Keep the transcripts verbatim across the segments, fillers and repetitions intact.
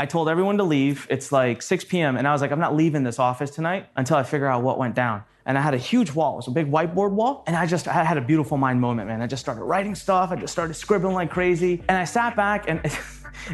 I told everyone to leave. It's like six p.m. And I was like, I'm not leaving this office tonight until I figure out what went down. And I had a huge wall. It was a big whiteboard wall. And I just I had a beautiful mind moment, man. I just started writing stuff. I just started scribbling like crazy. And I sat back and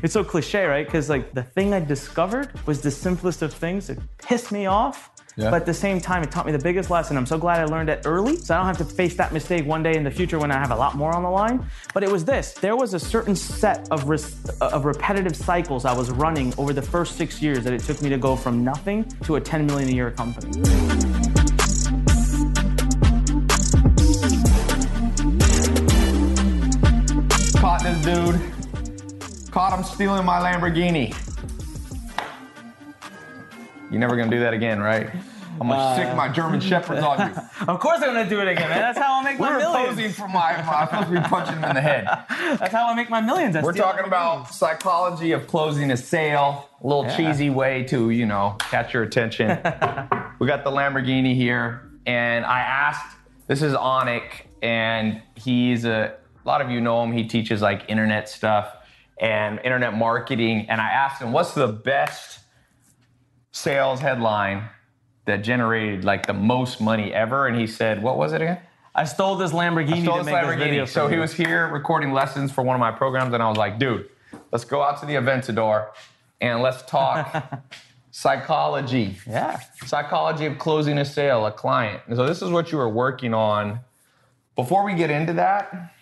it's so cliche, right? Because like the thing I discovered was the simplest of things. It pissed me off. Yeah. But at the same time, it taught me the biggest lesson. I'm so glad I learned it early, so I don't have to face that mistake one day in the future when I have a lot more on the line. But it was this. There was a certain set of re- of repetitive cycles I was running over the first six years that it took me to go from nothing to a ten million a year company. Caught this dude. Caught him stealing my Lamborghini. You're never going to do that again, right? I'm going to uh, stick my German Shepherds on you. Of course I'm going to do it again, man. That's how I'll make my millions. We're posing for my, my... I'm supposed to be punching him in the head. That's how I make my millions. I We're talking about millions. Psychology of closing a sale. A little yeah. cheesy way to, you know, catch your attention. We got the Lamborghini here. And I asked... This is Anik. And he's a... A lot of you know him. He teaches, like, internet stuff and internet marketing. And I asked him, what's the best... sales headline that generated like the most money ever, and he said, what was it again? I stole this Lamborghini I stole to this make Lamborghini. This video. So he was here recording lessons for one of my programs, and I was like, dude, let's go out to the Aventador and let's talk psychology. Yeah. Psychology of closing a sale, a client. And so this is what you were working on. Before we get into that,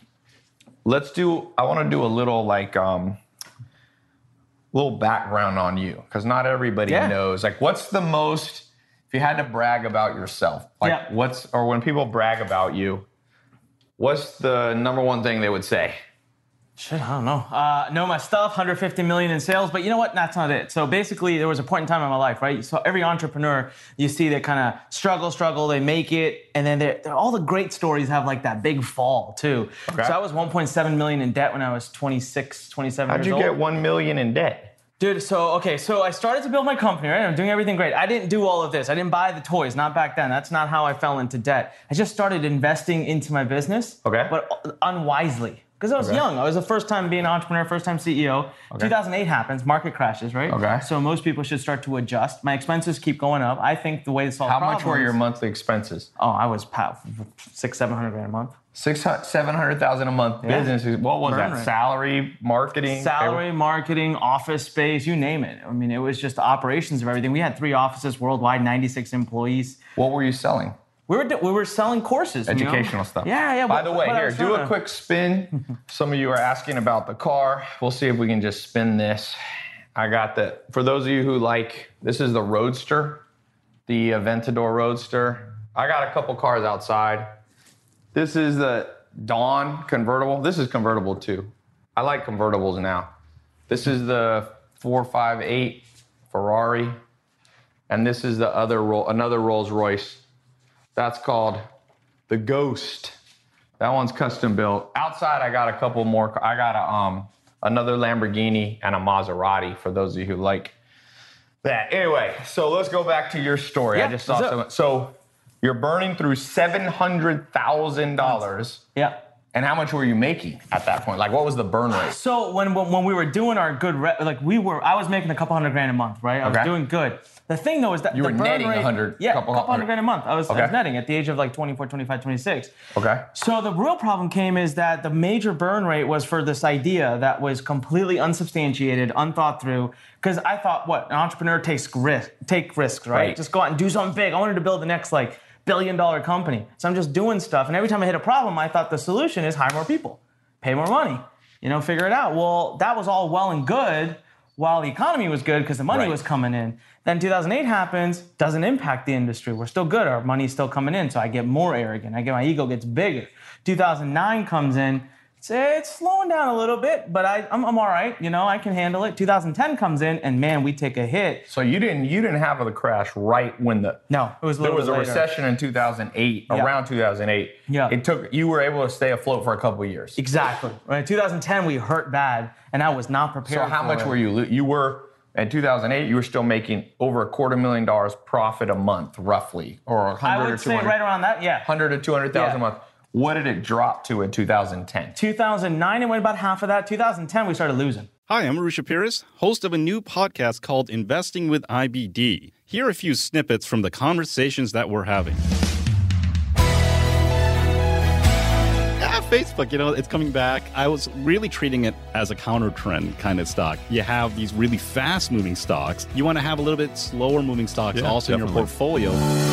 let's do, I want to do a little like, um, little background on you, because not everybody yeah. knows. Like, what's the most, if you had to brag about yourself, like yeah. what's, or when people brag about you, what's the number one thing they would say? Shit, I don't know. Uh, know my stuff, one hundred fifty million in sales, but you know what? That's not it. So basically, there was a point in time in my life, right? So every entrepreneur, you see they kind of struggle, struggle, they make it, and then they're, they're, all the great stories have like that big fall too. Okay. So I was one point seven million in debt when I was twenty-six, twenty-seven How'd years old. How'd you get one million in debt? Dude, so, okay, so I started to build my company, right? I'm doing everything great. I didn't do all of this. I didn't buy the toys, not back then. That's not how I fell into debt. I just started investing into my business, okay, but unwisely. Because I was okay. young. I was the first time being an entrepreneur, first time C E O. Okay. two thousand eight happens, market crashes, right? Okay. So most people should start to adjust. My expenses keep going up. I think the way to solve How problems... How much were your monthly expenses? Oh, I was six, seven hundred grand a month. Six, seven hundred thousand a month yeah. business. What was Burn that? Rate. Salary, marketing? Salary, payroll. Marketing, office space, you name it. I mean, it was just the operations of everything. We had three offices worldwide, ninety-six employees. What were you selling? We were, we were selling courses. Educational you know? Stuff. Yeah, yeah. By but, the way, here, do a to... quick spin. Some of you are asking about the car. We'll see if we can just spin this. I got the, for those of you who like, this is the Roadster, the Aventador Roadster. I got a couple cars outside. This is the Dawn convertible. This is convertible too. I like convertibles now. This is the four five eight Ferrari. And this is the other, another Rolls Royce. That's called the Ghost. That one's custom built. Outside, I got a couple more. I got a, um, another Lamborghini and a Maserati for those of you who like that. Anyway, so let's go back to your story. Yeah, I just saw so, so you're burning through seven hundred thousand dollars. Yeah. And how much were you making at that point? Like, what was the burn rate? So when when we were doing our good, re- like we were, I was making a couple hundred grand a month, right? I okay. was doing good. The thing though is that you the were burn netting rate, a hundred, yeah, couple hundred, hundred grand a month. I was, okay. I was netting at the age of like twenty-four, twenty-five, twenty-six. Okay. So the real problem came is that the major burn rate was for this idea that was completely unsubstantiated, unthought through. Because I thought, what an entrepreneur takes risk, take risks, right? right? Just go out and do something big. I wanted to build the next like. billion dollar company. So I'm just doing stuff. And every time I hit a problem, I thought the solution is hire more people, pay more money, you know, figure it out. Well, that was all well and good while the economy was good because the money right. was coming in. Then two thousand eight happens, doesn't impact the industry. We're still good. Our money's still coming in. So I get more arrogant. I get my ego gets bigger. two thousand nine comes in. It's, it's slowing down a little bit, but I, I'm, I'm all right. You know, I can handle it. two thousand ten comes in, and man, we take a hit. So you didn't you didn't have the crash right when the no, it was a little bit later. There was a recession in two thousand eight, yeah. around two thousand eight. Yeah, it took you were able to stay afloat for a couple of years. Exactly. Right. two thousand ten, we hurt bad, and I was not prepared. So how for much it. were you? You were in two thousand eight. You were still making over a quarter million dollars profit a month, roughly, or a hundred. I would or say right around that. Yeah, hundred to two hundred thousand yeah. a month. What did it drop to in two thousand ten? two thousand nine, it went about half of that. two thousand ten, we started losing. Hi, I'm Arusha Peiris, host of a new podcast called Investing with I B D. Here are a few snippets from the conversations that we're having. Ah, Facebook, you know, it's coming back. I was really treating it as a counter-trend kind of stock. You have these really fast-moving stocks. You want to have a little bit slower-moving stocks yeah, also definitely. in your portfolio.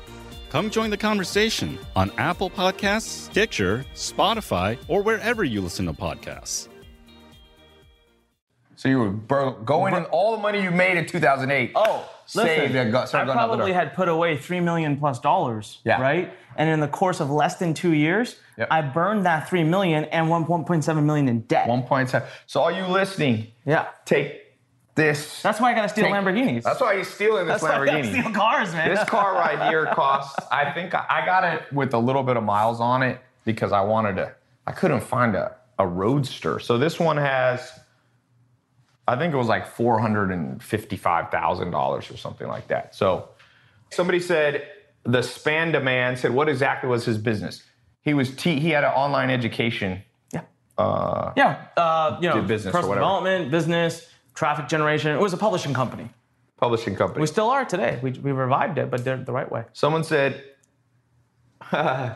Come join the conversation on Apple Podcasts, Stitcher, Spotify, or wherever you listen to podcasts. So you were bur- going in all the money you made in two thousand eight. Oh, saved listen, got, I probably had put away three million dollars plus dollars, yeah. right? And in the course of less than two years, yep. I burned that three million dollars and one point seven million dollars in debt. one point seven So all you listening, yeah, take... This that's why I gotta steal tank. Lamborghinis. That's why he's stealing this that's Lamborghini. Why I steal cars, man. This car right here costs. I think I, I got it with a little bit of miles on it because I wanted to. I couldn't find a, a Roadster, so this one has. I think it was like four hundred and fifty-five thousand dollars or something like that. So, somebody said the Spanda man said, "What exactly was his business? He was te- he had an online education. Yeah, uh, yeah, uh, you know, business personal development, business." Traffic generation. It was a publishing company. Publishing company. We still are today. We we revived it, but they're the right way. Someone said, uh,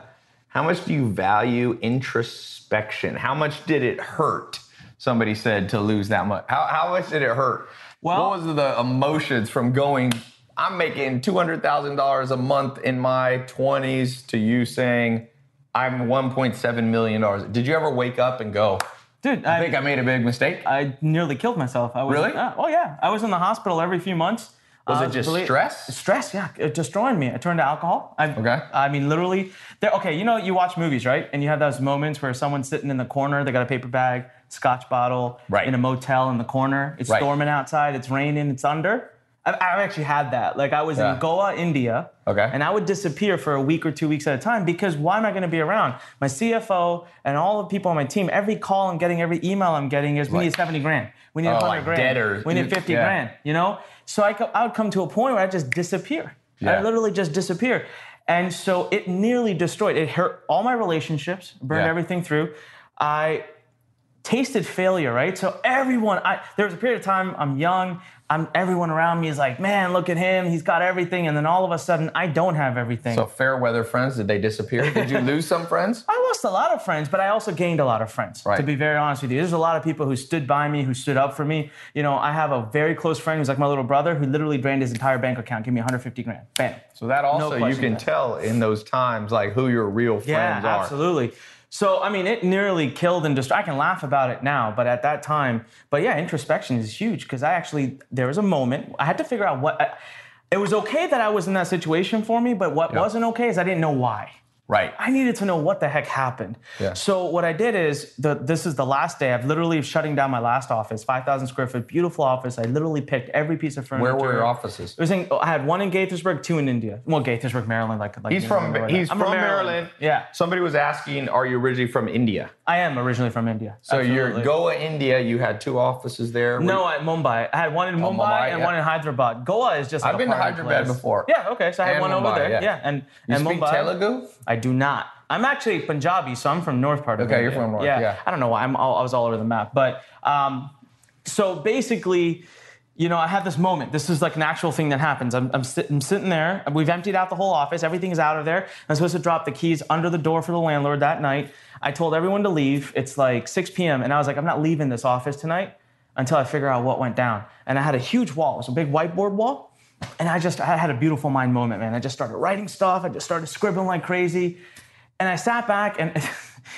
how much do you value introspection? How much did it hurt? Somebody said to lose that much. How how much did it hurt? Well, what was the emotions from going, I'm making two hundred thousand dollars a month in my twenties to you saying, I'm one point seven million dollars. Did you ever wake up and go... Dude, I, I think I made a big mistake. I nearly killed myself. I was, really? Uh, oh, yeah. I was in the hospital every few months. Was uh, it just really, stress? Stress, yeah. It destroyed me. I turned to alcohol. I, okay. I mean, literally. Okay, you know, you watch movies, right? And you have those moments where someone's sitting in the corner. They got a paper bag, scotch bottle, right. in a motel in the corner. It's right. storming outside. It's raining. It's under. I've, I've actually had that. Like, I was yeah. in Goa, India. Okay. And I would disappear for a week or two weeks at a time because why am I going to be around? My C F O and all the people on my team, every call I'm getting, every email I'm getting is, we like, need seventy grand. We need oh, one hundred like grand. Debtor. We need fifty yeah. grand, you know? So I, co- I would come to a point where I just disappear. Yeah. I literally just disappear. And so it nearly destroyed. It hurt all my relationships, burned yeah. everything through. I tasted failure, right? So everyone, I, there was a period of time, I'm young, I'm everyone around me is like, man, look at him. He's got everything. And then all of a sudden, I don't have everything. So fair weather friends, did they disappear? Did you lose some friends? I lost a lot of friends, but I also gained a lot of friends, right. to be very honest with you. There's a lot of people who stood by me, who stood up for me. You know, I have a very close friend who's like my little brother who literally drained his entire bank account. Give me one hundred fifty grand. Bam. So that also, no you can tell in those times, like who your real friends yeah, are. Yeah, absolutely. So, I mean, it nearly killed and destroyed. I can laugh about it now, but at that time, but yeah, introspection is huge because I actually, there was a moment, I had to figure out what, I, it was okay that I was in that situation for me, but what yeah. wasn't okay is I didn't know why. Right. I needed to know what the heck happened. Yeah. So what I did is, the, this is the last day, I've literally shutting down my last office, five thousand square foot, beautiful office. I literally picked every piece of furniture. Where were your offices? It was in, I had one in Gaithersburg, two in India. Well, Gaithersburg, Maryland. Like, like He's from, right he's from Maryland. Maryland. Yeah. Somebody was asking, are you originally from India? I am originally from India. So Absolutely. You're Goa, India, you had two offices there. No, at Mumbai. I had one in oh, Mumbai, Mumbai and yeah. one in Hyderabad. Goa is just like I've a party I've been to Hyderabad place. Before. Yeah, okay. So I had and one Mumbai, over there. Yeah. yeah. And, you and speak Mumbai. Telugu? I I do not. I'm actually Punjabi, so I'm from north part of India. Okay, you're from north, yeah. yeah. I don't know why. I'm all, I was all over the map. But um, so basically, you know, I had this moment. This is like an actual thing that happens. I'm, I'm, sit, I'm sitting there. We've emptied out the whole office. Everything is out of there. I'm supposed to drop the keys under the door for the landlord that night. I told everyone to leave. It's like six p.m. And I was like, I'm not leaving this office tonight until I figure out what went down. And I had a huge wall. It was a big whiteboard wall. And I just, I had a beautiful mind moment, man. I just started writing stuff. I just started scribbling like crazy. And I sat back and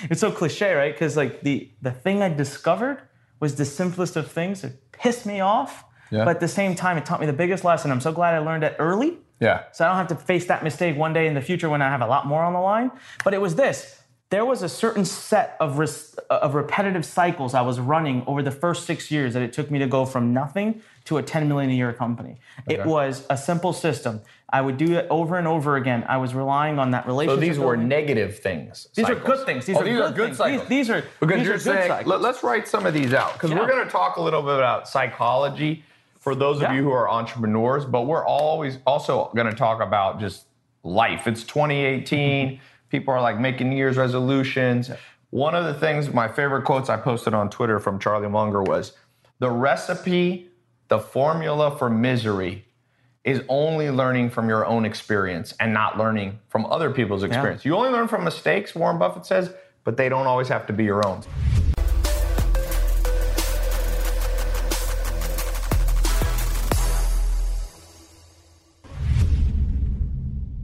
it's so cliche, right? Because like the, the thing I discovered was the simplest of things. It pissed me off. Yeah. But at the same time, it taught me the biggest lesson. I'm so glad I learned it early. Yeah. So I don't have to face that mistake one day in the future when I have a lot more on the line. But it was this. there was a certain set of re- of repetitive cycles I was running over the first six years that it took me to go from nothing to a ten million a year company. Okay. It was a simple system. I would do it over and over again. I was relying on that relationship. So these building. were negative things. These cycles. are good things. These, oh, are, these good are good things. cycles. These, these are because these you're are saying. Cycles. Let's write some of these out because yeah. we're going to talk a little bit about psychology for those of yeah. you who are entrepreneurs. But we're always also going to talk about just life. It's twenty eighteen. Mm-hmm. People are like making New Year's resolutions. One of the things, my favorite quotes I posted on Twitter from Charlie Munger was, the recipe, the formula for misery is only learning from your own experience and not learning from other people's experience. Yeah. You only learn from mistakes, Warren Buffett says, but they don't always have to be your own.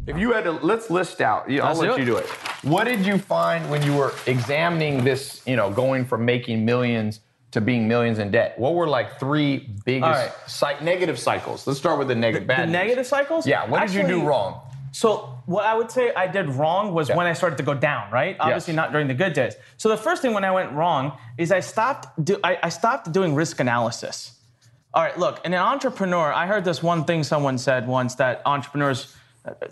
If you had to, let's list out. I'll let you do it. What did you find when you were examining this, you know, going from making millions to being millions in debt? What were like three biggest right. psych, negative cycles? Let's start with the negative. The, the negative cycles? Yeah. What Actually, did you do wrong? So what I would say I did wrong was yeah. when I started to go down, right? Obviously yes. not during the good days. So the first thing when I went wrong is I stopped. Do, I, I stopped doing risk analysis. All right, look, in an entrepreneur, I heard this one thing someone said once that entrepreneurs.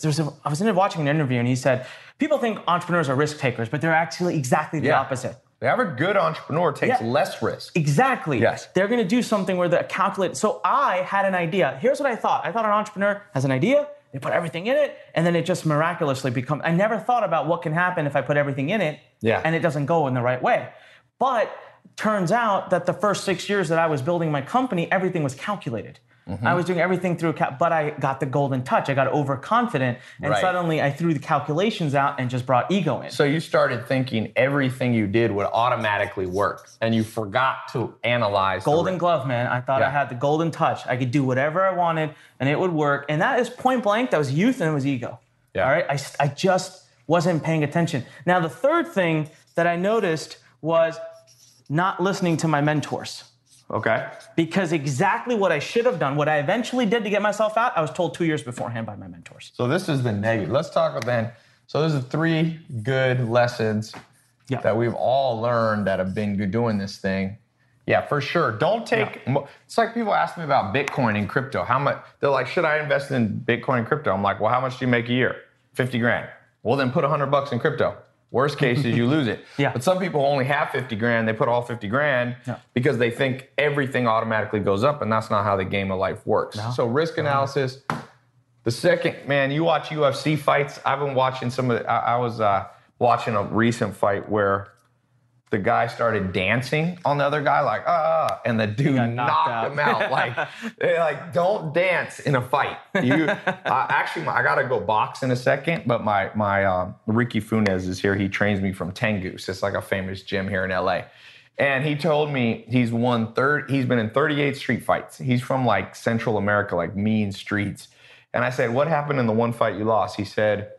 There's a, I was watching an interview and he said, people think entrepreneurs are risk takers, but they're actually exactly the yeah. opposite. The average good entrepreneur takes yeah. less risk. Exactly. Yes. They're going to do something where they're calculated. So I had an idea. Here's what I thought. I thought an entrepreneur has an idea. They put everything in it and then it just miraculously becomes. I never thought about what can happen if I put everything in it yeah. and it doesn't go in the right way. But turns out that the first six years that I was building my company, everything was calculated. Mm-hmm. I was doing everything through, cal- but I got the golden touch. I got overconfident, and right. suddenly I threw the calculations out and just brought ego in. So you started thinking everything you did would automatically work, and you forgot to analyze. Golden the... glove, man. I thought yeah. I had the golden touch. I could do whatever I wanted, and it would work. And that is point blank. That was youth, and it was ego. Yeah. All right? I, I just wasn't paying attention. Now, the third thing that I noticed was not listening to my mentors. Okay. Because exactly what I should have done, what I eventually did to get myself out, I was told two years beforehand by my mentors. So this is the negative. Let's talk about then. So those are three good lessons yeah. that we've all learned that have been doing this thing. Yeah, for sure. Don't take, yeah. it's like people ask me about Bitcoin and crypto. How much, they're like, should I invest in Bitcoin and crypto? I'm like, well, how much do you make a year? fifty grand. Well, then put one hundred bucks in crypto. Worst case is you lose it. Yeah. But some people only have fifty grand. They put all fifty grand yeah. because they think everything automatically goes up, and that's not how the game of life works. No. So risk analysis. No. The second, man, you watch U F C fights. I've been watching some of the, I, I was uh, watching a recent fight where the guy started dancing on the other guy, like, ah, and the dude knocked, knocked him out. Like, like, don't dance in a fight. You, uh, actually, I got to go box in a second, but my my um, Ricky Funes is here. He trains me from Tengus. It's like a famous gym here in L A. And he told me he's won third. He's been in thirty-eight street fights. He's from like Central America, like mean streets. And I said, what happened in the one fight you lost? He said,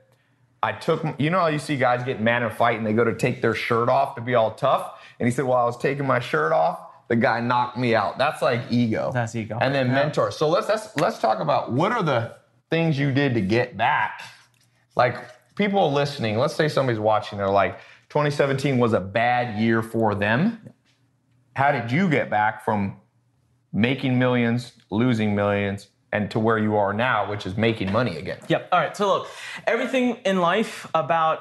I took, you know how you see guys get mad and fight and they go to take their shirt off to be all tough? And he said, well, I was taking my shirt off, the guy knocked me out. That's like ego. That's ego. And then yeah. mentor. So let's, let's let's talk about what are the things you did to get back? Like people listening, let's say somebody's watching, they're like, twenty seventeen was a bad year for them. How did you get back from making millions, losing millions, and to where you are now, which is making money again? Yep. All right. So look, everything in life about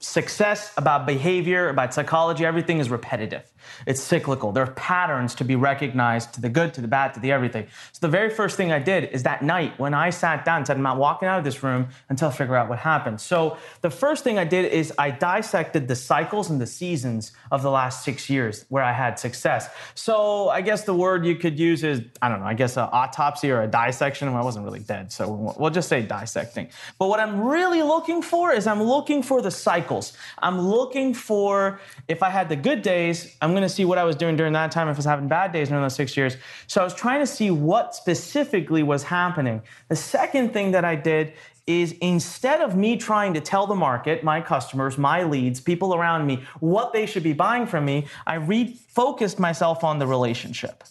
success, about behavior, about psychology, everything is repetitive. It's cyclical. There are patterns to be recognized, to the good, to the bad, to the everything. So the very first thing I did is that night when I sat down and said, I'm not walking out of this room until I figure out what happened. So the first thing I did is I dissected the cycles and the seasons of the last six years where I had success. So I guess the word you could use is, I don't know, I guess an autopsy or a dissection. Well, I wasn't really dead, so we'll just say dissecting. But what I'm really looking for is I'm looking for the cycle. I'm looking for, if I had the good days, I'm going to see what I was doing during that time, if I was having bad days during those six years. So I was trying to see what specifically was happening. The second thing that I did is instead of me trying to tell the market, my customers, my leads, people around me, what they should be buying from me, I refocused myself on the relationship.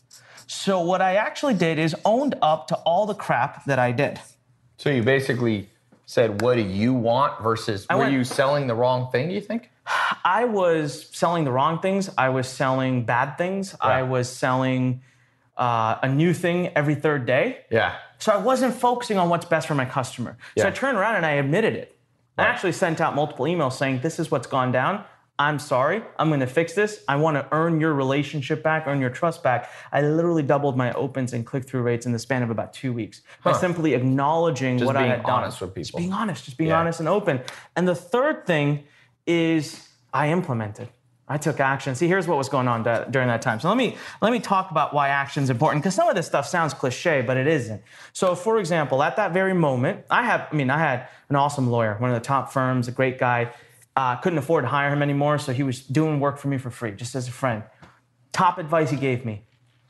So what I actually did is owned up to all the crap that I did. So you basically said, what do you want versus were you selling the wrong thing, you think? I was selling the wrong things. I was selling bad things. Yeah. I was selling uh, a new thing every third day. Yeah. So I wasn't focusing on what's best for my customer. Yeah. So I turned around and I admitted it. Right. I actually sent out multiple emails saying, this is what's gone down. I'm sorry. I'm going to fix this. I want to earn your relationship back, earn your trust back. I literally doubled my opens and click-through rates in the span of about two weeks huh. by simply acknowledging just what I had done. Just being honest with people. Just being honest. Just being yeah. honest and open. And the third thing is I implemented. I took action. See, here's what was going on da- during that time. So let me let me talk about why action's important, because some of this stuff sounds cliche, but it isn't. So, for example, at that very moment, I have. I mean, I had an awesome lawyer, one of the top firms, a great guy. Uh, couldn't afford to hire him anymore, so he was doing work for me for free, just as a friend. Top advice he gave me,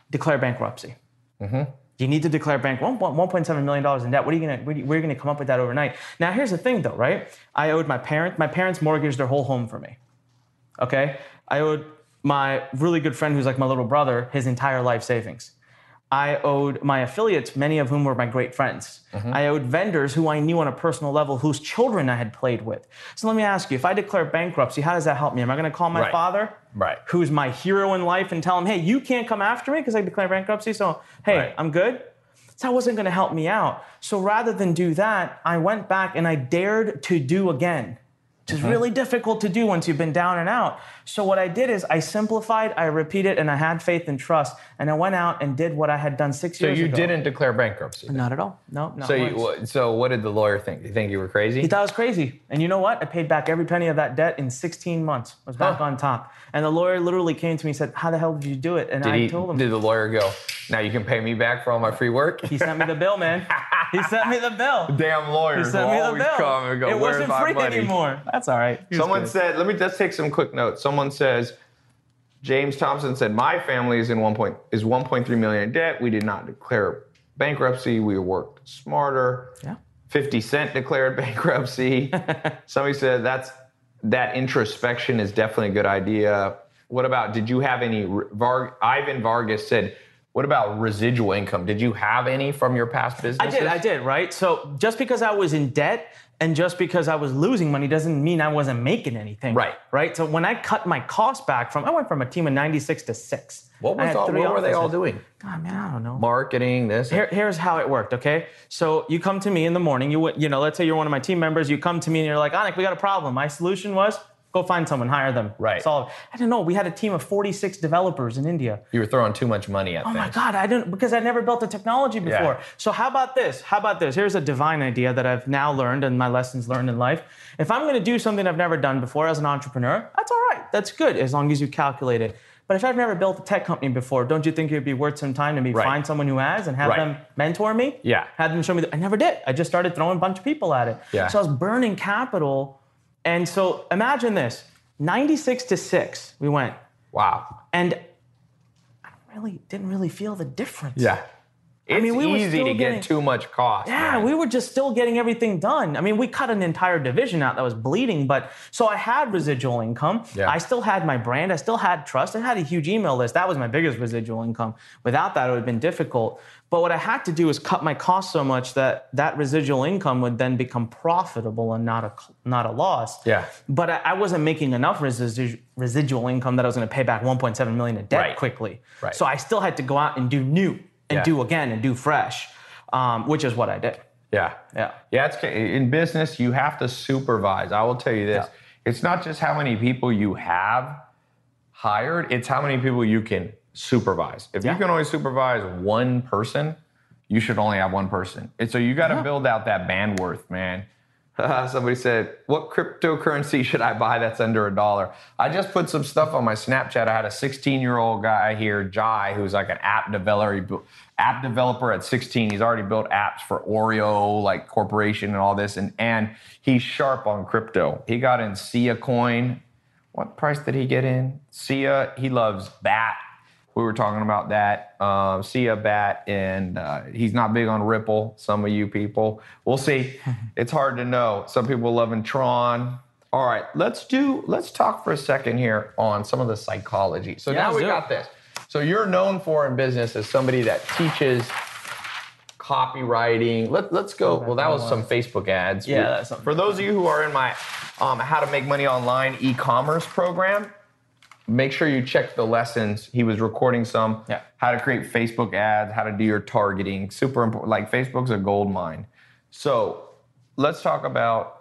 declare bankruptcy. Mm-hmm. You need to declare bankruptcy. one point seven million dollars in debt. What are you gonna, where are you gonna come up with that overnight? Now, here's the thing, though, right? I owed my parents. My parents mortgaged their whole home for me, okay? I owed my really good friend, who's like my little brother, his entire life savings. I owed my affiliates, many of whom were my great friends. Mm-hmm. I owed vendors who I knew on a personal level, whose children I had played with. So let me ask you, if I declare bankruptcy, how does that help me? Am I going to call my right. father, right. who's my hero in life, and tell him, hey, you can't come after me because I declared bankruptcy, so hey, right. I'm good? So that wasn't going to help me out. So rather than do that, I went back and I dared to do again. Which is really difficult to do once you've been down and out. So what I did is I simplified, I repeated, and I had faith and trust. And I went out and did what I had done six so years ago. So you didn't declare bankruptcy? Then. Not at all. No, not so you, so what did the lawyer think? Did he think you were crazy? He thought I was crazy. And you know what? I paid back every penny of that debt in sixteen months. I was back huh. on top. And the lawyer literally came to me and said, how the hell did you do it? And did I he, told him. Did the lawyer go, now you can pay me back for all my free work? He sent me the bill, man. He sent me the bill. Damn lawyers he sent will me the always bill. Come and go, it where's wasn't free money? Anymore. That's all right. Here's Someone good. said, let me just take some quick notes. Someone says, James Thompson said, my family is in one point is one point three million in debt. We did not declare bankruptcy. We worked smarter. Yeah. fifty Cent declared bankruptcy. Somebody said that's that introspection is definitely a good idea. What about, did you have any, Var, Ivan Vargas said, what about residual income? Did you have any from your past businesses? I did, I did, right? So just because I was in debt and just because I was losing money doesn't mean I wasn't making anything. Right. Right? So when I cut my costs back from, I went from a team of ninety-six to six. What, was all, what were they all doing? God, man, I don't know. Marketing, this. Here, here's how it worked, okay? So you come to me in the morning. You you know, let's say you're one of my team members. You come to me and you're like, Anik, we got a problem. My solution was, go find someone, hire them. Right. Solve. I don't know. We had a team of forty-six developers in India. You were throwing too much money at oh things. Oh my God, I didn't, because I never built a technology before. Yeah. So how about this? How about this? Here's a divine idea that I've now learned and my lessons learned in life. If I'm going to do something I've never done before as an entrepreneur, that's all right. That's good as long as you calculate it. But if I've never built a tech company before, don't you think it would be worth some time to me right. find someone who has and have right. them mentor me? Yeah. Have them show me. That I never did. I just started throwing a bunch of people at it. Yeah. So I was burning capital. And so imagine this, ninety-six to six, we went. Wow. And I really didn't really feel the difference. Yeah. It's I mean, we easy to getting, get too much cost. Yeah, man. We were just still getting everything done. I mean, we cut an entire division out that was bleeding, but so I had residual income. Yeah. I still had my brand. I still had trust. I had a huge email list. That was my biggest residual income. Without that, it would have been difficult. But what I had to do is cut my costs so much that that residual income would then become profitable and not a not a loss. Yeah. But I, I wasn't making enough residu- residual income that I was going to pay back one point seven million dollars in debt right. quickly. Right. So I still had to go out and do new. And yeah. do again and do fresh, um, which is what I did. Yeah. Yeah. Yeah. It's, in business, you have to supervise. I will tell you this. Yeah. It's not just how many people you have hired. It's how many people you can supervise. If yeah. you can only supervise one person, you should only have one person. And so you got to yeah. build out that bandwidth, man. Somebody said, what cryptocurrency should I buy that's under a dollar? I just put some stuff on my Snapchat. I had a sixteen-year-old guy here, Jai, who's like an app developer app developer at sixteen. He's already built apps for Oreo, like corporation and all this. And, and he's sharp on crypto. He got in Sia coin. What price did he get in? Sia, he loves B A T. We were talking about that. Um, Sia Bat, and uh, he's not big on Ripple, some of you people. We'll see. It's hard to know. Some people loving Tron. All right, let's do, let's talk for a second here on some of the psychology. So yeah, now we got this. So you're known for in business as somebody that teaches copywriting. Let, let's go. Well, that was some Facebook ads. Yeah, that's something. For those of you who are in my um, How to Make Money Online e-commerce program, make sure you check the lessons. He was recording some, yeah. how to create Facebook ads, how to do your targeting. Super important. Like, Facebook's a gold mine. So let's talk about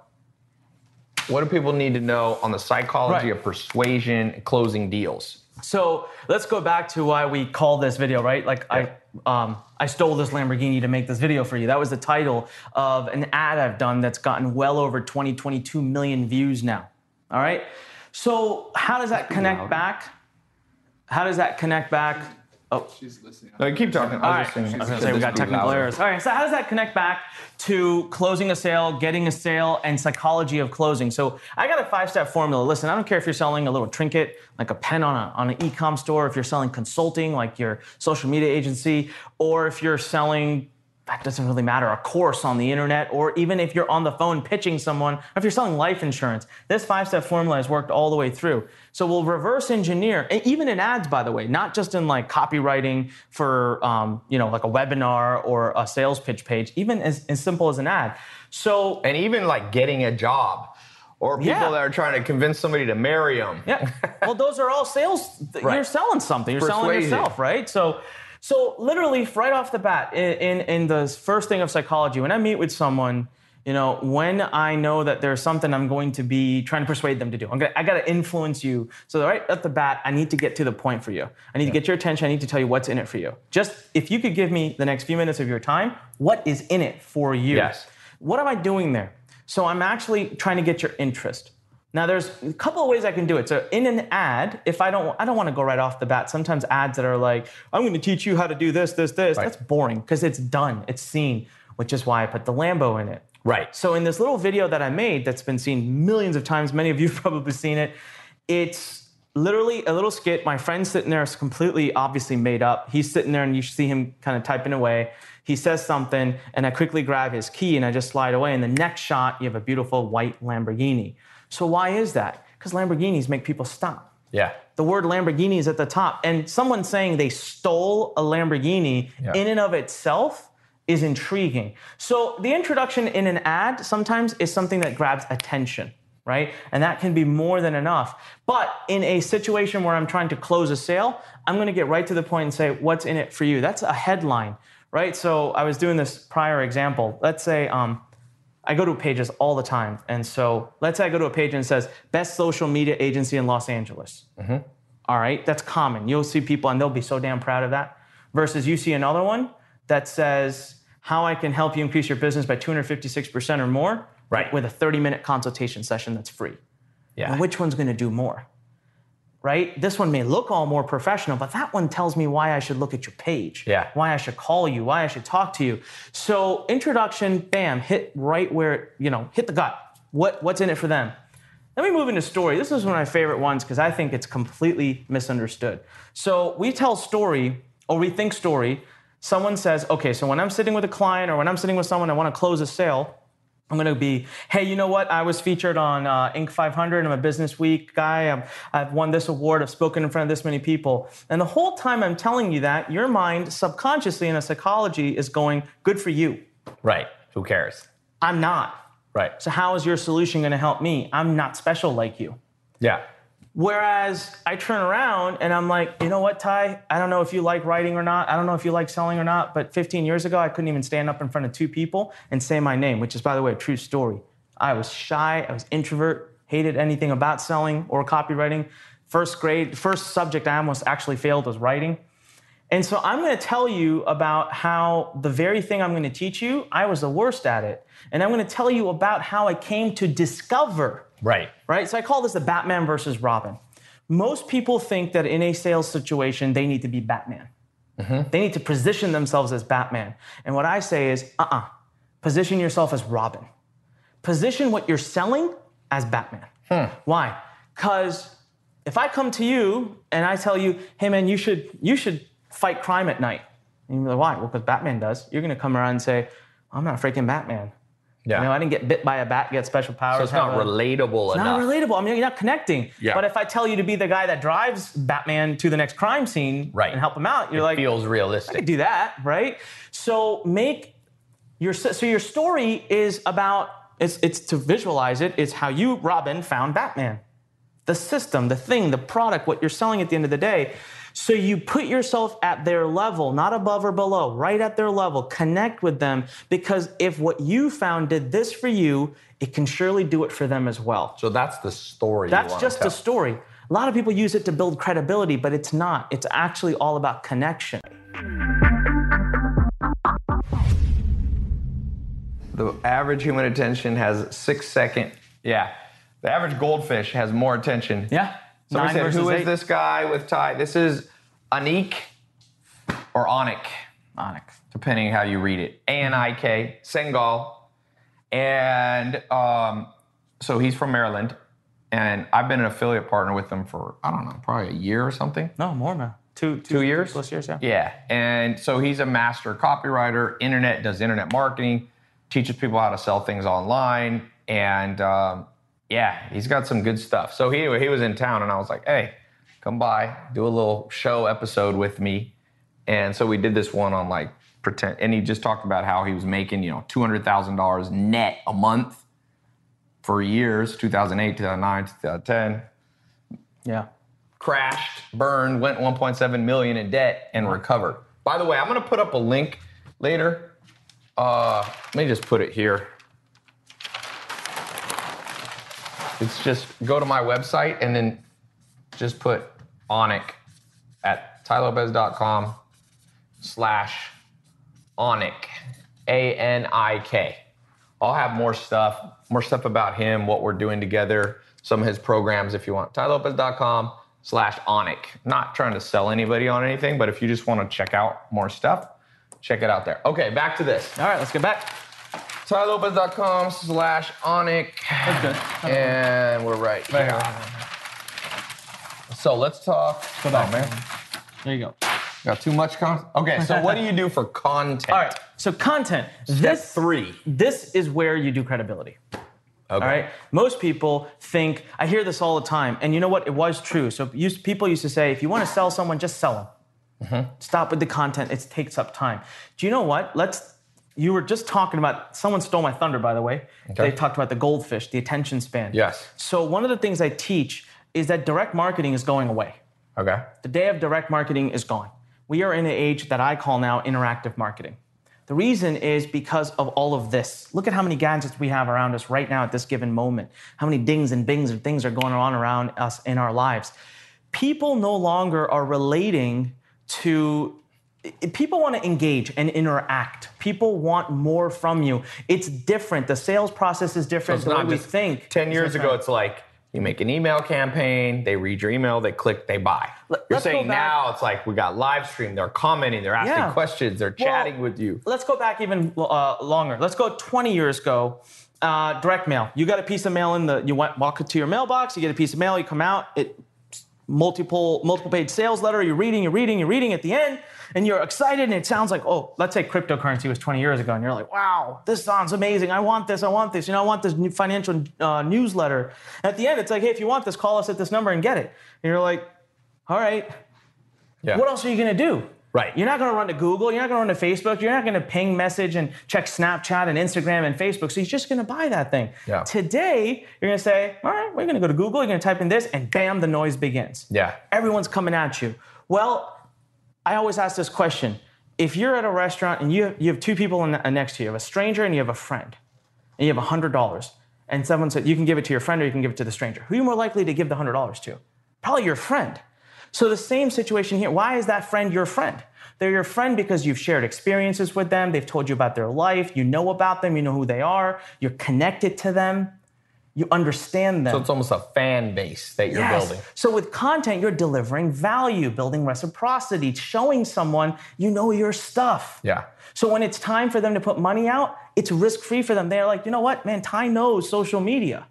what do people need to know on the psychology right. of persuasion, closing deals. So let's go back to why we call this video, right? Like yeah. I um, I stole this Lamborghini to make this video for you. That was the title of an ad I've done that's gotten well over twenty, twenty-two million views now. All right. So how does that connect wow. back? How does that connect back? Oh, she's listening. No, keep talking. All right. I was going to say we got technical errors. All right. So how does that connect back to closing a sale, getting a sale, and psychology of closing? So I got a five-step formula. Listen, I don't care if you're selling a little trinket, like a pen on a on an e-com store, if you're selling consulting, like your social media agency, or if you're selling, that doesn't really matter, a course on the internet, or even if you're on the phone pitching someone, or if you're selling life insurance. This five-step formula has worked all the way through. So we'll reverse engineer, even in ads, by the way, not just in like copywriting for, um, you know, like a webinar or a sales pitch page, even as, as simple as an ad. So, and even like getting a job. Or people yeah. that are trying to convince somebody to marry them. Yeah. Well, those are all sales. Right. You're selling something. You're Persuasion. selling yourself, right? So, so literally right off the bat, in, in in the first thing of psychology, when I meet with someone, you know, when I know that there's something I'm going to be trying to persuade them to do, I'm gonna, I got to influence you. So right off the bat, I need to get to the point for you. I need yeah. to get your attention. I need to tell you what's in it for you. Just if you could give me the next few minutes of your time, what is in it for you? Yes. What am I doing there? So I'm actually trying to get your interest. Now, there's a couple of ways I can do it. So in an ad, if I don't I don't want to go right off the bat, sometimes ads that are like, I'm going to teach you how to do this, this, this, right. that's boring because it's done, it's seen, which is why I put the Lambo in it. Right. So in this little video that I made that's been seen millions of times, many of you have probably seen it, it's literally a little skit. My friend's sitting there, it's completely obviously made up. He's sitting there and you see him kind of typing away. He says something and I quickly grab his key and I just slide away. And the next shot, you have a beautiful white Lamborghini. So why is that? Because Lamborghinis make people stop. Yeah. The word Lamborghini is at the top. And someone saying they stole a Lamborghini yeah. in and of itself is intriguing. So the introduction in an ad sometimes is something that grabs attention, right? And that can be more than enough. But in a situation where I'm trying to close a sale, I'm going to get right to the point and say, what's in it for you? That's a headline, right? So I was doing this prior example. Let's say... um. I go to pages all the time. And so let's say I go to a page and it says, best social media agency in Los Angeles. Mm-hmm. All right, that's common. You'll see people and they'll be so damn proud of that. Versus you see another one that says, how I can help you increase your business by two hundred fifty-six percent or more right. with a thirty-minute consultation session that's free. Yeah. And which one's going to do more? Right? This one may look all more professional, but that one tells me why I should look at your page, yeah. why I should call you, why I should talk to you. So introduction, bam, hit right where, you know, hit the gut. What, what's in it for them? Let me move into story. This is one of my favorite ones because I think it's completely misunderstood. So we tell story or we think story. Someone says, okay, so when I'm sitting with a client or when I'm sitting with someone, I want to close a sale. I'm going to be, hey, you know what? I was featured on uh, Inc five hundred. I'm a Business Week guy. I'm, I've won this award. I've spoken in front of this many people. And the whole time I'm telling you that, your mind subconsciously in a psychology is going, good for you. Right. Who cares? I'm not. Right. So how is your solution going to help me? I'm not special like you. Yeah. Whereas I turn around and I'm like, you know what, Ty? I don't know if you like writing or not. I don't know if you like selling or not. But fifteen years ago, I couldn't even stand up in front of two people and say my name, which is, by the way, a true story. I was shy. I was introvert, hated anything about selling or copywriting. First grade, first subject I almost actually failed was writing. And so I'm going to tell you about how the very thing I'm going to teach you, I was the worst at it. And I'm going to tell you about how I came to discover. Right. Right. So I call this the Batman versus Robin. Most people think that in a sales situation, they need to be Batman. Mm-hmm. They need to position themselves as Batman. And what I say is, uh-uh, position yourself as Robin. Position what you're selling as Batman. Hmm. Why? Because if I come to you and I tell you, hey, man, you should you should fight crime at night. And you're like, why? Well, because Batman does. You're going to come around and say, I'm not freaking Batman. Yeah. You know, I didn't get bit by a bat, get special powers. So it's not a, relatable it's enough. It's not relatable. I mean, you're not connecting. Yeah. But if I tell you to be the guy that drives Batman to the next crime scene right. and help him out, you're it like, feels realistic. I could do that, right? So make your so your story is about it's it's to visualize it. It's how you, Robin, found Batman, the system, the thing, the product, what you're selling at the end of the day. So you put yourself at their level, not above or below, right at their level. Connect with them, because if what you found did this for you, it can surely do it for them as well. So that's the story. That's just a story. A lot of people use it to build credibility, but it's not. It's actually all about connection. The average human attention has six second. Yeah. The average goldfish has more attention. Yeah. Somebody said, who is eight. This guy with Ty? This is Anik or Anik. Anik. Depending on how you read it. A N I K, Singal. And um, so he's from Maryland. And I've been an affiliate partner with them for, I don't know, probably a year or something. No, more now. Two, two, two years? Two plus years, yeah. Yeah. And so he's a master copywriter, internet, does internet marketing, teaches people how to sell things online. And... Um, yeah, he's got some good stuff. So he he was in town, and I was like, hey, come by, do a little show episode with me. And so we did this one on, like, pretend. And he just talked about how he was making, you know, two hundred thousand dollars net a month for years, two thousand eight, two thousand nine, two thousand ten. Yeah. Crashed, burned, went one point seven million dollars in debt, and recovered. By the way, I'm going to put up a link later. Uh, let me just put it here. It's just go to my website and then just put Anik at tylopez.com slash Anik, A N I K. I'll have more stuff, more stuff about him, what we're doing together, some of his programs if you want. tylopez.com slash Anik. Not trying to sell anybody on anything, but if you just want to check out more stuff, check it out there. Okay, back to this. All right, let's get back. tylopez.com slash Anik. And we're right here. So let's talk. Go back, oh, man. There you go. Got too much content? Okay, so what do you do for content? All right, so content. Step this, three. This is where you do credibility. Okay. All right? Most people think, I hear this all the time, and you know what? It was true. So used, people used to say, if you want to sell someone, just sell them. Mm-hmm. Stop with the content. It takes up time. Do you know what? Let's... You were just talking about, someone stole my thunder, by the way. Okay. They talked about the goldfish, the attention span. Yes. So one of the things I teach is that direct marketing is going away. Okay. The day of direct marketing is gone. We are in an age that I call now interactive marketing. The reason is because of all of this. Look at how many gadgets we have around us right now at this given moment. How many dings and bings and things are going on around us in our lives. People no longer are relating to... People want to engage and interact. People want more from you. It's different. The sales process is different. So the way we think. Ten years ago, it's like you make an email campaign, they read your email, they click, they buy. You're saying now it's like we got live stream. They're commenting, they're asking yeah. questions, they're chatting well, with you. Let's go back even uh, longer. Let's go twenty years ago. Uh, direct mail. You got a piece of mail in the. You went, walk to your mailbox. You get a piece of mail. You come out. It. multiple multiple page sales letter, you're reading, you're reading, you're reading at the end, and you're excited, and it sounds like, oh, let's say cryptocurrency was twenty years ago, and you're like, wow, this sounds amazing, I want this, I want this, you know, I want this new financial uh, newsletter. And at the end, it's like, hey, if you want this, call us at this number and get it. And you're like, all right, yeah. What else are you gonna do? Right. You're not gonna run to Google, you're not gonna run to Facebook, you're not gonna ping message and check Snapchat and Instagram and Facebook, so you're just gonna buy that thing. Yeah. Today, you're gonna say, all right, we're gonna go to Google, you're gonna type in this, and bam, the noise begins. Yeah. Everyone's coming at you. Well, I always ask this question. If you're at a restaurant and you have, you have two people in, uh, next to you, you have a stranger and you have a friend, and you have one hundred dollars, and someone said, you can give it to your friend or you can give it to the stranger. Who are you more likely to give the one hundred dollars to? Probably your friend. So the same situation here. Why is that friend your friend? They're your friend because you've shared experiences with them. They've told you about their life. You know about them. You know who they are. You're connected to them. You understand them. So it's almost a fan base that you're yes. building. So with content, you're delivering value, building reciprocity, showing someone you know your stuff. Yeah. So when it's time for them to put money out, it's risk-free for them. They're like, you know what, man, Ty knows social media.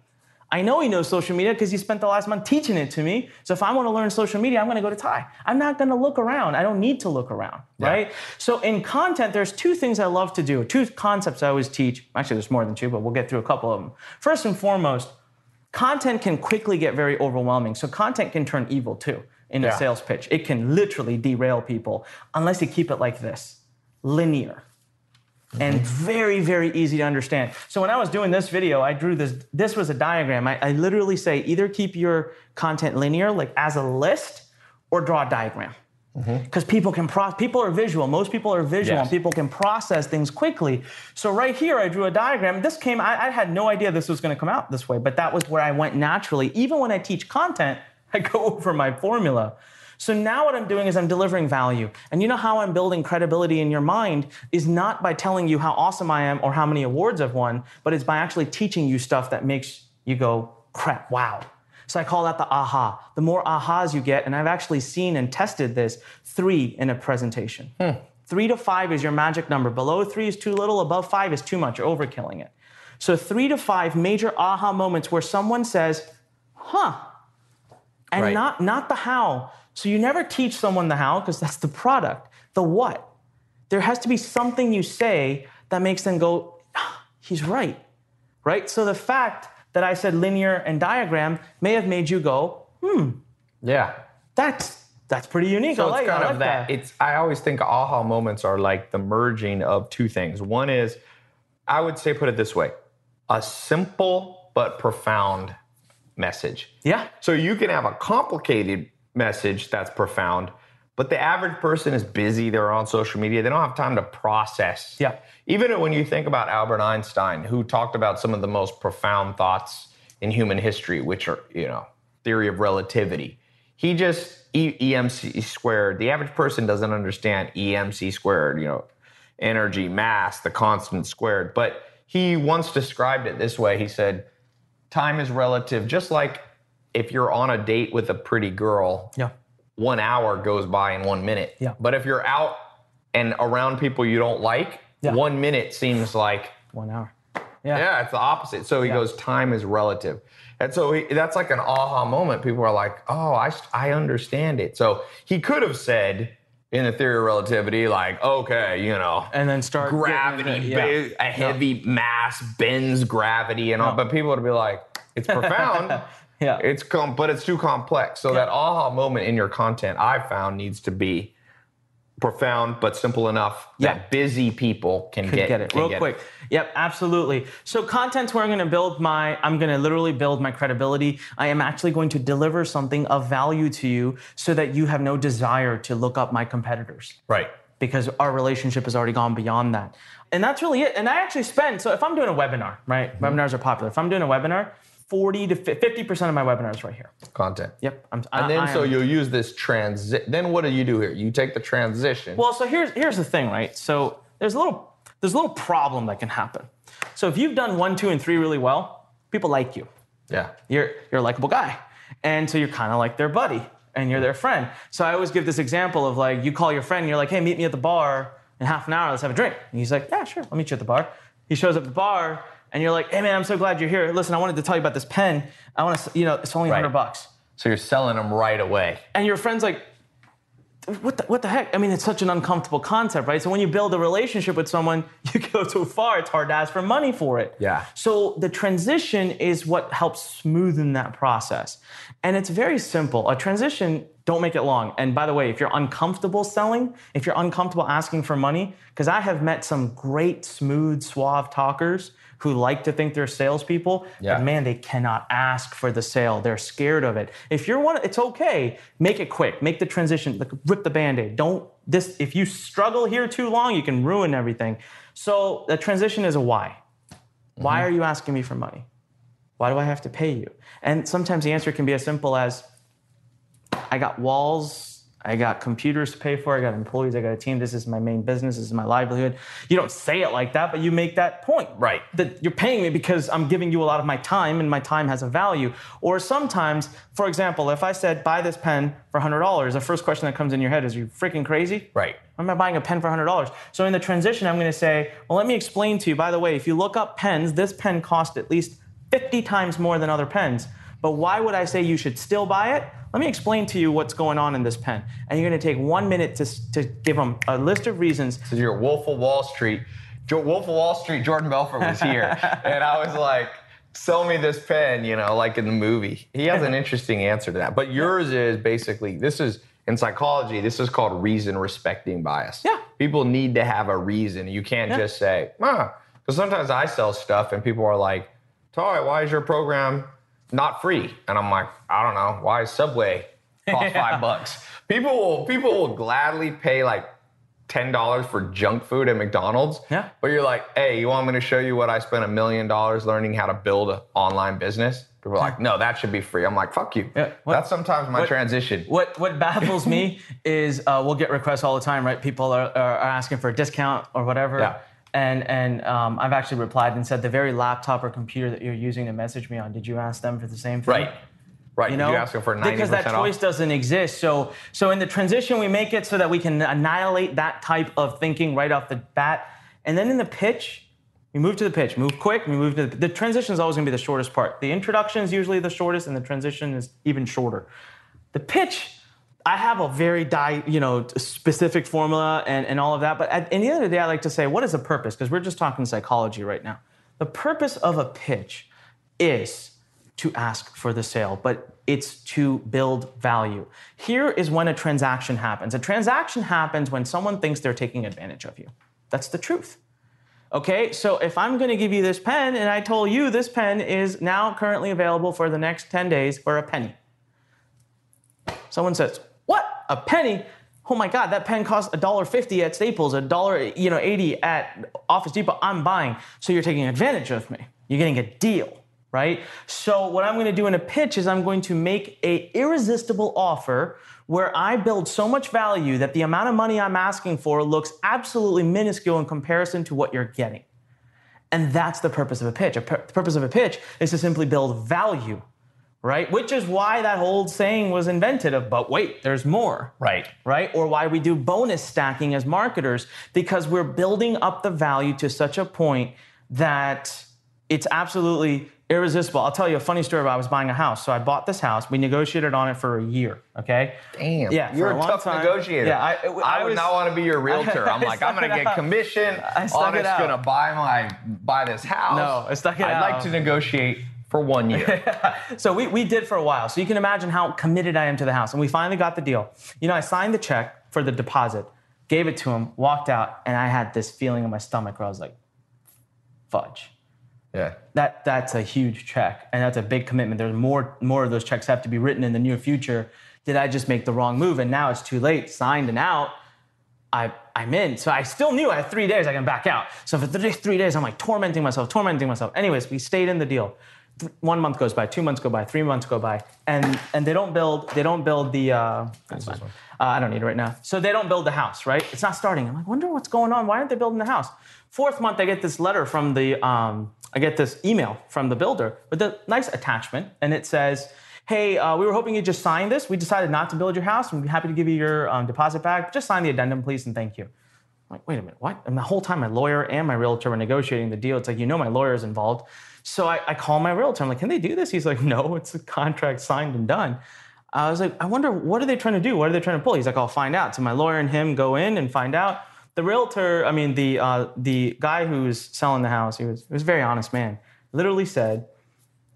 I know he knows social media because he spent the last month teaching it to me. So if I want to learn social media, I'm going to go to Tai. I'm not going to look around. I don't need to look around, yeah. right? So in content, there's two things I love to do, two concepts I always teach. Actually, there's more than two, but we'll get through a couple of them. First and foremost, content can quickly get very overwhelming. So content can turn evil too in yeah. a sales pitch. It can literally derail people unless you keep it like this, linear. And very, very easy to understand. So when I was doing this video, I drew this. This was a diagram. I, I literally say either keep your content linear, like as a list, or draw a diagram. Because mm-hmm. people can pro- people are visual. Most people are visual, yes. and people can process things quickly. So right here, I drew a diagram. This came. I, I had no idea this was going to come out this way, but that was where I went naturally. Even when I teach content, I go over my formula. So now what I'm doing is I'm delivering value. And you know how I'm building credibility in your mind is not by telling you how awesome I am or how many awards I've won, but it's by actually teaching you stuff that makes you go, crap, wow. So I call that the aha. The more ahas you get, and I've actually seen and tested this, three in a presentation. Hmm. Three to five is your magic number. Below three is too little, above five is too much, you're overkilling it. So three to five major aha moments where someone says, huh, and right. not, not the how. So you never teach someone the how because that's the product. The what? There has to be something you say that makes them go, ah, he's right, right? So the fact that I said linear and diagram may have made you go, hmm. Yeah. That's that's pretty unique. So I like, it's kind I like of that. that. It's I always think aha moments are like the merging of two things. One is, I would say, put it this way, a simple but profound message. Yeah. So you can have a complicated message that's profound, but the average person is busy. They're on social media. They don't have time to process. Yeah. Even when you think about Albert Einstein, who talked about some of the most profound thoughts in human history, which are, you know, theory of relativity. He just E M C squared. The average person doesn't understand E M C squared. You know, energy, mass, the constant squared. But he once described it this way. He said, "Time is relative, just like." If you're on a date with a pretty girl, yeah. one hour goes by in one minute. Yeah. But if you're out and around people you don't like, yeah. one minute seems like... One hour. Yeah, yeah it's the opposite. So he yeah. goes, time is relative. And so he, that's like an aha moment. People are like, oh, I, I understand it. So he could have said... in the theory of relativity, like, okay, you know. And then start gravity, yeah. ba- a heavy yeah. mass bends gravity and all. No. But people would be like, it's profound. yeah. It's com- but it's too complex. So yeah. that aha moment in your content, I found, needs to be profound but simple enough yeah. that busy people can Could get, get it. Can Real get quick. It. Yep, absolutely. So content's where I'm going to build my, I'm going to literally build my credibility. I am actually going to deliver something of value to you so that you have no desire to look up my competitors. Right. Because our relationship has already gone beyond that. And that's really it. And I actually spend, so if I'm doing a webinar, right? Mm-hmm. Webinars are popular. If I'm doing a webinar, forty to fifty percent of my webinars right here. Content. Yep. I'm, and then I, so you'll use this transit. Then what do you do here? You take the transition. Well, so here's here's the thing, right? So there's a little there's a little problem that can happen. So if you've done one, two, and three really well, people like you. Yeah. You're you're a likable guy, and so you're kind of like their buddy and you're their friend. So I always give this example of like you call your friend and you're like, hey, meet me at the bar in half an hour. Let's have a drink. And he's like, yeah, sure. I'll meet you at the bar. He shows up at the bar. And you're like, hey, man, I'm so glad you're here. Listen, I wanted to tell you about this pen. I want to, you know, it's only right. one hundred bucks. So you're selling them right away. And your friend's like, what the, what the heck? I mean, it's such an uncomfortable concept, right? So when you build a relationship with someone, you go so far, it's hard to ask for money for it. Yeah. So the transition is what helps smoothen that process. And it's very simple. A transition, don't make it long. And by the way, if you're uncomfortable selling, if you're uncomfortable asking for money, because I have met some great, smooth, suave talkers who like to think they're salespeople, yeah. but man, they cannot ask for the sale. They're scared of it. If you're one, it's okay. Make it quick. Make the transition. Like, rip the Band-Aid. Don't this. If you struggle here too long, you can ruin everything. So the transition is a why. Mm-hmm. Why are you asking me for money? Why do I have to pay you? And sometimes the answer can be as simple as, I got walls, I got computers to pay for, I got employees, I got a team, this is my main business, this is my livelihood. You don't say it like that, but you make that point. Right. That you're paying me because I'm giving you a lot of my time and my time has a value. Or sometimes, for example, if I said, buy this pen for one hundred dollars, the first question that comes in your head is, are you freaking crazy? Right. Why am I buying a pen for one hundred dollars? So in the transition, I'm going to say, well, let me explain to you, by the way, if you look up pens, this pen cost at least fifty times more than other pens. But why would I say you should still buy it? Let me explain to you what's going on in this pen. And you're going to take one minute to, to give them a list of reasons. So you're Wolf of Wall Street. Wolf of Wall Street, Jordan Belfort was here. And I was like, sell me this pen, you know, like in the movie. He has an interesting answer to that. But yours is basically, this is, in psychology, this is called reason respecting bias. Yeah. People need to have a reason. You can't yeah. just say, ah. Because sometimes I sell stuff and people are like, Toy, why is your program not free? And I'm like, I don't know. Why is Subway cost yeah. five bucks? People will, people will gladly pay like ten dollars for junk food at McDonald's. Yeah. But you're like, hey, you want me to show you what I spent a million dollars learning how to build an online business? People are like, no, that should be free. I'm like, fuck you. Yeah. What, That's sometimes my what, transition. What what baffles me is uh, we'll get requests all the time, right? People are, are asking for a discount or whatever. Yeah. And and um, I've actually replied and said, the very laptop or computer that you're using to message me on, did you ask them for the same thing? Right. Right, you know, you ask them for ninety percent because that choice off. Doesn't exist. So, so in the transition, we make it so that we can annihilate that type of thinking right off the bat. And then in the pitch, we move to the pitch, move quick, we move to the, the transition is always going to be the shortest part. The introduction is usually the shortest, and the transition is even shorter. The pitch, I have a very di, you know, specific formula and, and all of that. But at, at the end of the day, I like to say, what is the purpose? Because we're just talking psychology right now. The purpose of a pitch is to ask for the sale, but it's to build value. Here is when a transaction happens. A transaction happens when someone thinks they're taking advantage of you. That's the truth. Okay, so if I'm gonna give you this pen and I told you this pen is now currently available for the next ten days for a penny. Someone says, what, a penny? Oh my God, that pen costs a dollar fifty at Staples, a dollar, you know, eighty at Office Depot, I'm buying. So you're taking advantage of me. You're getting a deal. Right? So what I'm going to do in a pitch is I'm going to make an irresistible offer where I build so much value that the amount of money I'm asking for looks absolutely minuscule in comparison to what you're getting. And that's the purpose of a pitch. The purpose of a pitch is to simply build value, right? Which is why that old saying was invented of, but wait, there's more. Right. Right? Or why we do bonus stacking as marketers, because we're building up the value to such a point that it's absolutely irresistible. I'll tell you a funny story about I was buying a house. So I bought this house. We negotiated on it for a year, okay? Damn. Yeah, you're a, a tough time. Negotiator. Yeah, I, it, I, I would was, not want to be your realtor. I, I'm like, I'm going to get commission. Honest's going to buy my buy this house. No, I stuck it I'd out. I'd like to negotiate for one year. So we, we did for a while. So you can imagine how committed I am to the house. And we finally got the deal. You know, I signed the check for the deposit, gave it to him, walked out, and I had this feeling in my stomach where I was like, fudge. Yeah, that that's a huge check, and that's a big commitment. There's more more of those checks have to be written in the near future. Did I just make the wrong move? And now it's too late. Signed and out. I I'm in. So I still knew I had three days I can back out. So for three, three days, I'm like tormenting myself, tormenting myself. Anyways, we stayed in the deal. One month goes by, two months go by, three months go by, and and they don't build they don't build the. Uh, that's fine. Uh, I don't need it right now. So they don't build the house, right? It's not starting. I'm like, wonder what's going on. Why aren't they building the house? Fourth month, I get this letter from the. Um, I get this email from the builder with a nice attachment, and it says, hey, uh, we were hoping you'd just sign this. We decided not to build your house, and we'd be happy to give you your um, deposit back. Just sign the addendum, please, and thank you. I'm like, wait a minute, what? And the whole time my lawyer and my realtor were negotiating the deal. It's like, you know my lawyer's involved. So I, I call my realtor. I'm like, can they do this? He's like, no, it's a contract signed and done. I was like, I wonder, what are they trying to do? What are they trying to pull? He's like, I'll find out. So my lawyer and him go in and find out. The realtor, I mean, the uh, the guy who's selling the house, he was, he was a very honest man, literally said,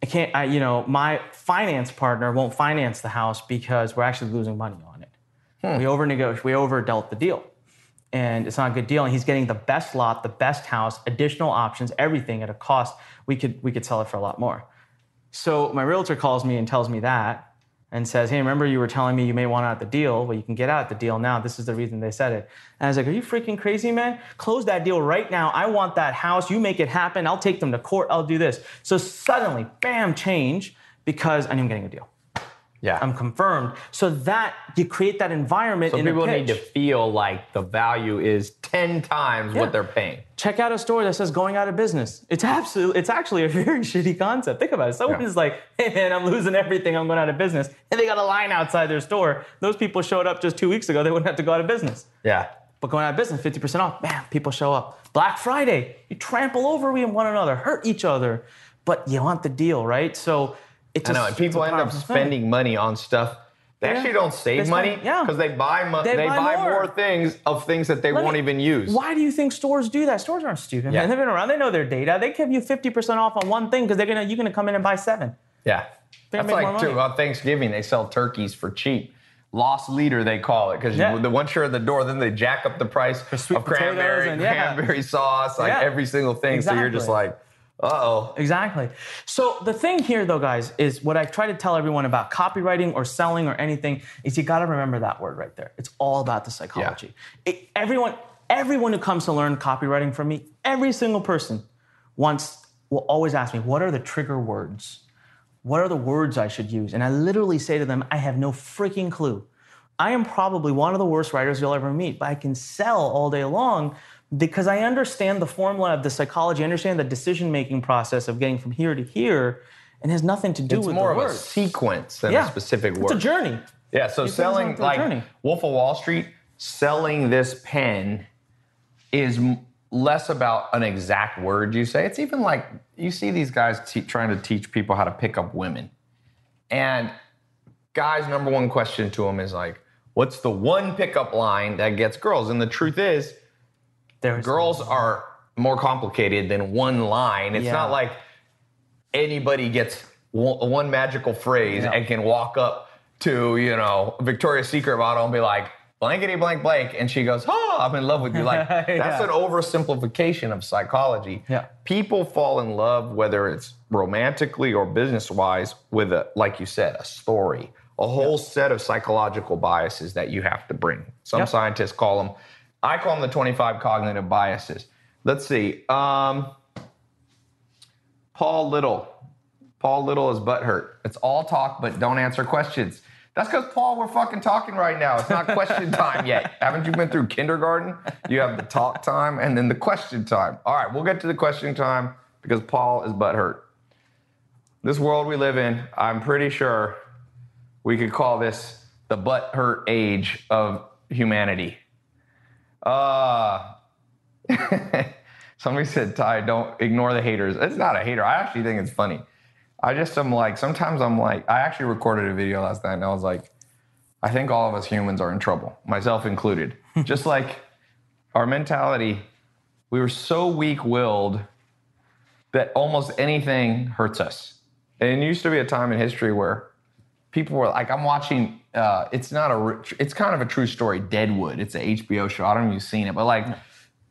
I can't, I, you know, my finance partner won't finance the house because we're actually losing money on it. Hmm. We over-negotiated, we over-dealt the deal. And it's not a good deal. And he's getting the best lot, the best house, additional options, everything at a cost. We could, we could sell it for a lot more. So my realtor calls me and tells me that. And says, hey, remember you were telling me you may want out the deal. Well, you can get out the deal now. This is the reason they said it. And I was like, are you freaking crazy, man? Close that deal right now. I want that house. You make it happen. I'll take them to court. I'll do this. So suddenly, bam, change, because I knew I'm getting a deal. Yeah. I'm confirmed. So that, you create that environment so in a pitch. So people need to feel like the value is ten times yeah. what they're paying. Check out a store that says going out of business. It's absolutely, it's actually a very shitty concept. Think about it. Someone yeah. is like, hey man, I'm losing everything. I'm going out of business. And they got a line outside their store. Those people showed up just two weeks ago. They wouldn't have to go out of business. Yeah. But going out of business, fifty percent off. Man, people show up. Black Friday. You trample over one another, hurt each other. but you want the deal, right? So it's I know, a, and people end up spending thing. money on stuff. They yeah. actually don't save spend, money because yeah. they buy mo- they, they buy, buy more. more things of things that they Let won't me, even use. Why do you think stores do that? Stores aren't stupid. Yeah. Man. They've been around. They know their data. They give you fifty percent off on one thing because they're gonna you're gonna come in and buy seven. Yeah, they're that's like too, on Thanksgiving they sell turkeys for cheap. Lost leader, they call it, because yeah. once you're in the door, then they jack up the price of cranberry, and, yeah. cranberry sauce, like yeah. every single thing. Exactly. So you're just like, uh-oh. Exactly. So the thing here, though, guys, is what I try to tell everyone about copywriting or selling or anything is you got to remember that word right there. It's all about the psychology. Yeah. It, everyone, everyone who comes to learn copywriting from me, every single person wants will always ask me, what are the trigger words? What are the words I should use? And I literally say to them, I have no freaking clue. I am probably one of the worst writers you'll ever meet, but I can sell all day long because I understand the formula of the psychology, I understand the decision-making process of getting from here to here, and has nothing to do it's with the words. It's more of a sequence than yeah. a specific word. It's a journey. Yeah, so you selling, like Wolf of Wall Street, selling this pen is less about an exact word you say. It's even like you see these guys te- trying to teach people how to pick up women. And guys, number one question to them is like, what's the one pickup line that gets girls? And the truth is, There's girls no. are more complicated than one line. It's yeah. not like anybody gets one, one magical phrase yeah. and can walk up to, you know, Victoria's Secret model and be like, blankety blank blank, and she goes, oh, I'm in love with you. Like, that's yeah. an oversimplification of psychology. Yeah. People fall in love, whether it's romantically or business-wise, with, a, like you said, a story, a whole yeah. set of psychological biases that you have to bring. Some yeah. scientists call them, I call them the twenty-five cognitive biases. Let's see. Um, Paul Little. Paul Little is butthurt. It's all talk, but don't answer questions. That's because, Paul, we're fucking talking right now. It's not question time yet. Haven't you been through kindergarten? You have the talk time and then the question time. All right, we'll get to the question time because Paul is butthurt. This world we live in, I'm pretty sure we could call this the butthurt age of humanity. Uh, somebody said, Ty, don't ignore the haters. It's not a hater. I actually think it's funny. I just am like, sometimes I'm like, I actually recorded a video last night and I was like, I think all of us humans are in trouble, myself included. Just like our mentality, we were so weak-willed that almost anything hurts us. And it used to be a time in history where people were like, I'm watching, uh, it's not a, it's kind of a true story, Deadwood. It's an H B O show. I don't know if you've seen it, but like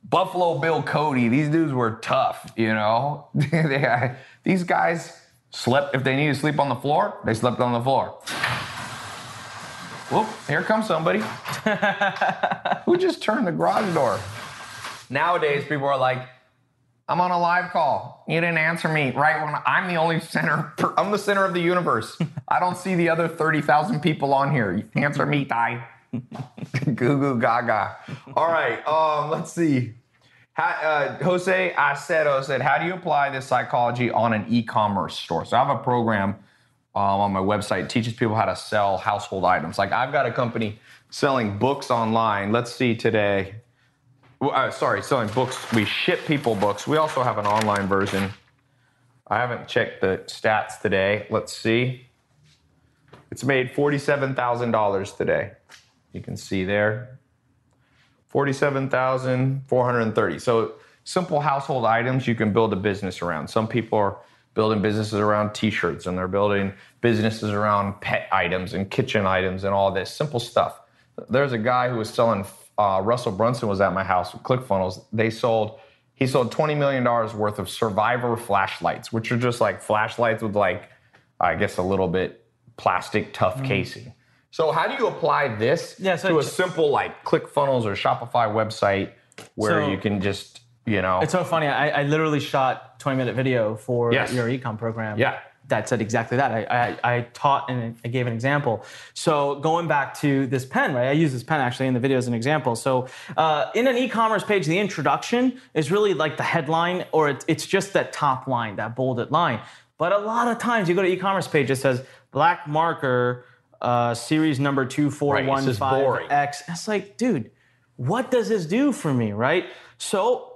Buffalo Bill Cody, these dudes were tough, you know? they, these guys... Slept, if they needed to sleep on the floor, they slept on the floor. Whoop, here comes somebody. Who just turned the garage door? Nowadays, people are like, I'm on a live call. You didn't answer me right when I'm the only center. Per, I'm the center of the universe. I don't see the other thirty thousand people on here. You answer me, Ty. Goo goo gaga. All right, um, let's see. How, uh, Jose Aceto said, how do you apply this psychology on an e-commerce store? So I have a program um, on my website that teaches people how to sell household items. Like I've got a company selling books online. Let's see today. Uh, sorry, selling books. We ship people books. We also have an online version. I haven't checked the stats today. Let's see. It's made forty-seven thousand dollars today. You can see there. forty-seven thousand four hundred thirty. So simple household items you can build a business around. Some people are building businesses around T-shirts, and they're building businesses around pet items and kitchen items and all this simple stuff. There's a guy who was selling. Uh, Russell Brunson was at my house with ClickFunnels. They sold. He sold twenty million dollars worth of Survivor flashlights, which are just like flashlights with like, I guess, a little bit plastic tough mm. casing. So how do you apply this yeah, so to a simple like ClickFunnels or Shopify website where so, you can just, you know. It's so funny. I, I literally shot a twenty-minute video for yes. your ecom program yeah. that said exactly that. I, I, I taught and I gave an example. So going back to this pen, right? I use this pen actually in the video as an example. So uh, in an e-commerce page, the introduction is really like the headline or it, it's just that top line, that bolded line. But a lot of times you go to e-commerce page, it says black marker, Uh, series number two four one five X. It's like, dude, what does this do for me, right? So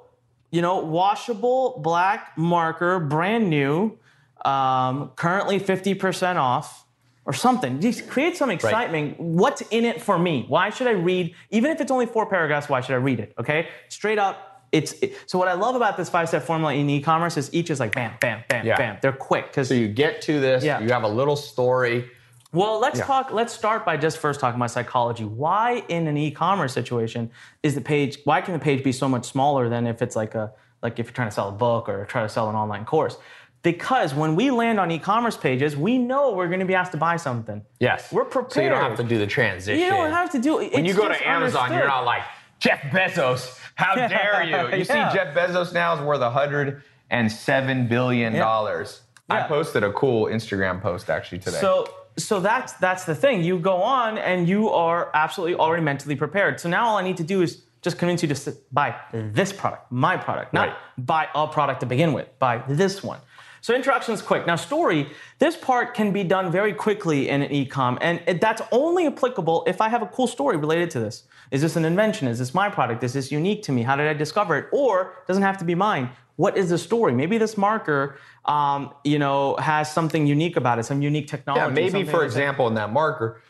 you know, washable, black marker, brand new, um, currently fifty percent off or something. Just create some excitement. Right. What's in it for me? Why should I read? Even if it's only four paragraphs, why should I read it? Okay, straight up. It's it, so what I love about this five-step formula in e-commerce is each is like bam, bam, bam, yeah. bam. They're quick. So you get to this, yeah. you have a little story. Well, let's yeah. talk. Let's start by just first talking about psychology. Why in an e-commerce situation is the page? Why can the page be so much smaller than if it's like a like if you're trying to sell a book or try to sell an online course? Because when we land on e-commerce pages, we know we're going to be asked to buy something. Yes, we're prepared. So you don't have to do the transition. You don't have to do it. When you go to Amazon, understood. You're not like Jeff Bezos. How yeah. dare you? You yeah. see, Jeff Bezos now is worth one hundred seven billion dollars. Yeah. I posted a cool Instagram post actually today. So, so that's that's the thing. You go on and you are absolutely already mentally prepared. So now all I need to do is just convince you to buy this product, my product, not right. buy a product to begin with, buy this one. So introduction is quick. Now story, this part can be done very quickly in an e-com, and it, that's only applicable if I have a cool story related to this. Is this an invention? Is this my product? Is this unique to me? How did I discover it? Or it doesn't have to be mine. What is the story? Maybe this marker, um, you know, has something unique about it, some unique technology. Yeah, maybe for like example, that. in that marker,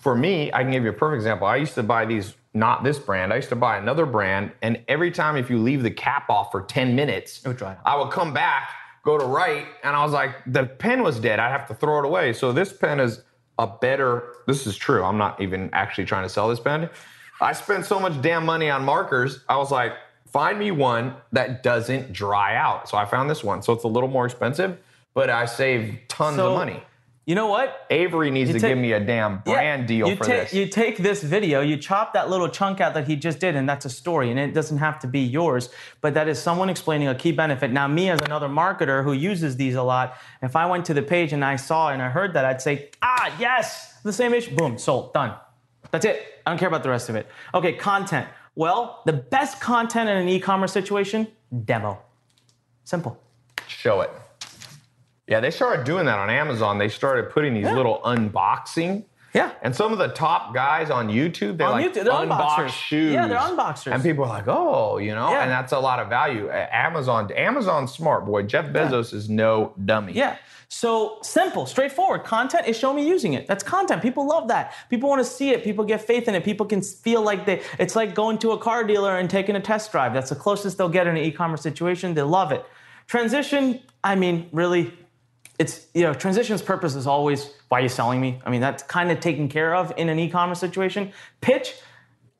for me, I can give you a perfect example. I used to buy these, not this brand. I used to buy another brand, and every time if you leave the cap off for ten minutes, it would dry out. I would come back, go to write, and I was like, the pen was dead. I'd have to throw it away. So this pen is a better, this is true. I'm not even actually trying to sell this pen. I spent so much damn money on markers. I was like, find me one that doesn't dry out. So I found this one. So it's a little more expensive, but I saved tons so, of money. You know what? Avery needs you to take, give me a damn brand yeah, deal for ta- this. You take this video, you chop that little chunk out that he just did, and that's a story. And it doesn't have to be yours, but that is someone explaining a key benefit. Now, me as another marketer who uses these a lot, if I went to the page and I saw and I heard that, I'd say, ah, yes, the same issue. Boom, sold, done. That's it. I don't care about the rest of it. Okay, content. Well, the best content in an e-commerce situation, demo. Simple. Show it. Yeah, they started doing that on Amazon. They started putting these yeah. little unboxing. Yeah. And some of the top guys on YouTube, they on like YouTube, they're unbox shoes. Yeah, they're unboxers. And people are like, oh, you know, yeah. and that's a lot of value. Amazon, Amazon's smart, boy. Jeff Bezos yeah. is no dummy. Yeah. So simple, straightforward. Content is show me using it. That's content. People love that. People want to see it. People get faith in it. People can feel like they, it's like going to a car dealer and taking a test drive. That's the closest they'll get in an e-commerce situation. They love it. Transition, I mean, really, it's, you know, transition's purpose is always, why are you selling me? I mean, that's kind of taken care of in an e-commerce situation. Pitch,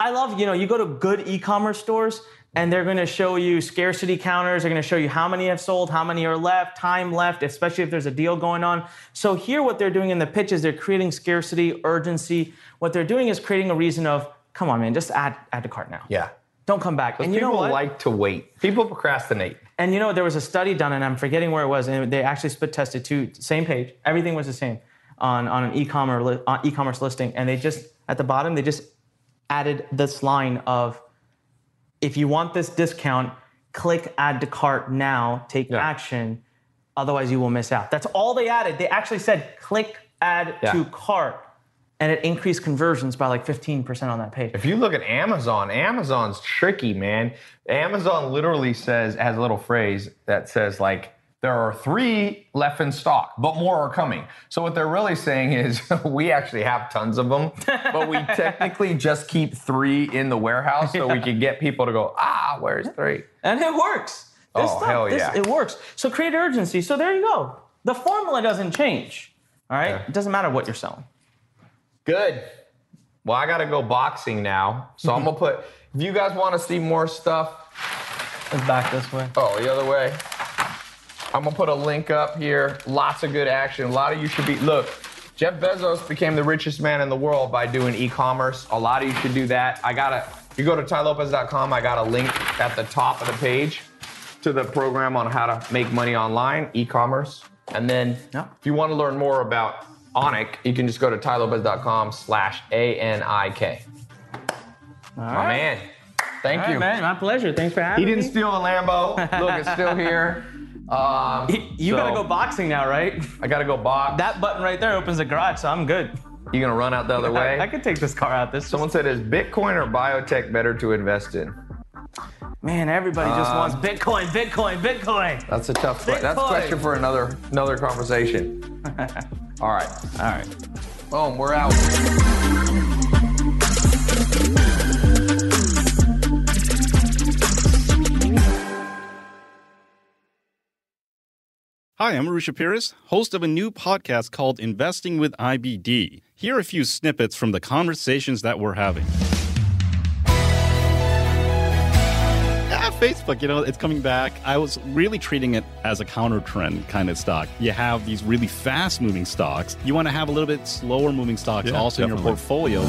I love, you know, you go to good e-commerce stores and they're going to show you scarcity counters. They're going to show you how many have sold, how many are left, time left, especially if there's a deal going on. So here what they're doing in the pitch is they're creating scarcity, urgency. What they're doing is creating a reason of, come on, man, just add add to cart now. Yeah. Don't come back. And you know what? People like to wait. People procrastinate. And you know, there was a study done, and I'm forgetting where it was, and they actually split tested two, same page. Everything was the same on, on an e-commerce, li- on e-commerce listing. And they just, at the bottom, they just added this line of, if you want this discount, click add to cart now, take yeah. action, otherwise you will miss out. That's all they added. They actually said, click add yeah. to cart. And it increased conversions by like fifteen percent on that page. If you look at Amazon, Amazon's tricky, man. Amazon literally says, has a little phrase that says like, there are three left in stock, but more are coming. So what they're really saying is we actually have tons of them, but we technically just keep three in the warehouse so yeah. we can get people to go, ah, where's three? And it works. This oh, stuff, hell this, yeah. It works. So create urgency. So there you go. The formula doesn't change, all right? Yeah. It doesn't matter what you're selling. Good. Well, I got to go boxing now. So I'm going to put, if you guys want to see more stuff. It's back this way. Oh, the other way. I'm going to put a link up here. Lots of good action. A lot of you should be, look, Jeff Bezos became the richest man in the world by doing e-commerce. A lot of you should do that. I got to, you go to tai lopez dot com. I got a link at the top of the page to the program on how to make money online, e-commerce. And then yeah. if you want to learn more about Anik, you can just go to tai lopez dot com slash A N I K. All right. My man. Thank All right, you. Man, my pleasure. Thanks for having me. He didn't me. steal a Lambo. Look, it's still here. Um, you so, got to go boxing now, right? I got to go box. That button right there opens the garage, so I'm good. You going to run out the other way? I, I could take this car out. This. Someone said, is Bitcoin or biotech better to invest in? Man, everybody uh, just wants Bitcoin, Bitcoin, Bitcoin. That's a tough question. That's a question for another another conversation. All right. All right. Boom, we're out. Hi, I'm Arusha Peiris, host of a new podcast called Investing with I B D. Here are a few snippets from the conversations that we're having. Ah, Facebook, you know, it's coming back. I was really treating it as a counter-trend kind of stock. You have these really fast-moving stocks. You want to have a little bit slower-moving stocks yeah, also definitely. in your portfolio.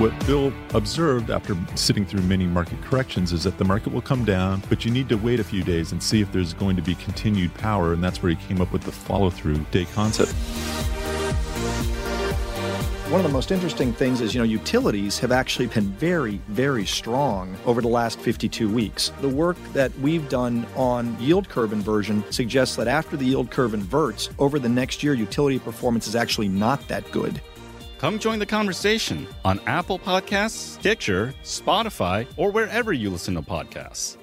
What Bill observed after sitting through many market corrections is that the market will come down, but you need to wait a few days and see if there's going to be continued power, and that's where he came up with the follow-through day concept. One of the most interesting things is, you know, utilities have actually been very, very strong over the last fifty-two weeks. The work that we've done on yield curve inversion suggests that after the yield curve inverts, over the next year, utility performance is actually not that good. Come join the conversation on Apple Podcasts, Stitcher, Spotify, or wherever you listen to podcasts.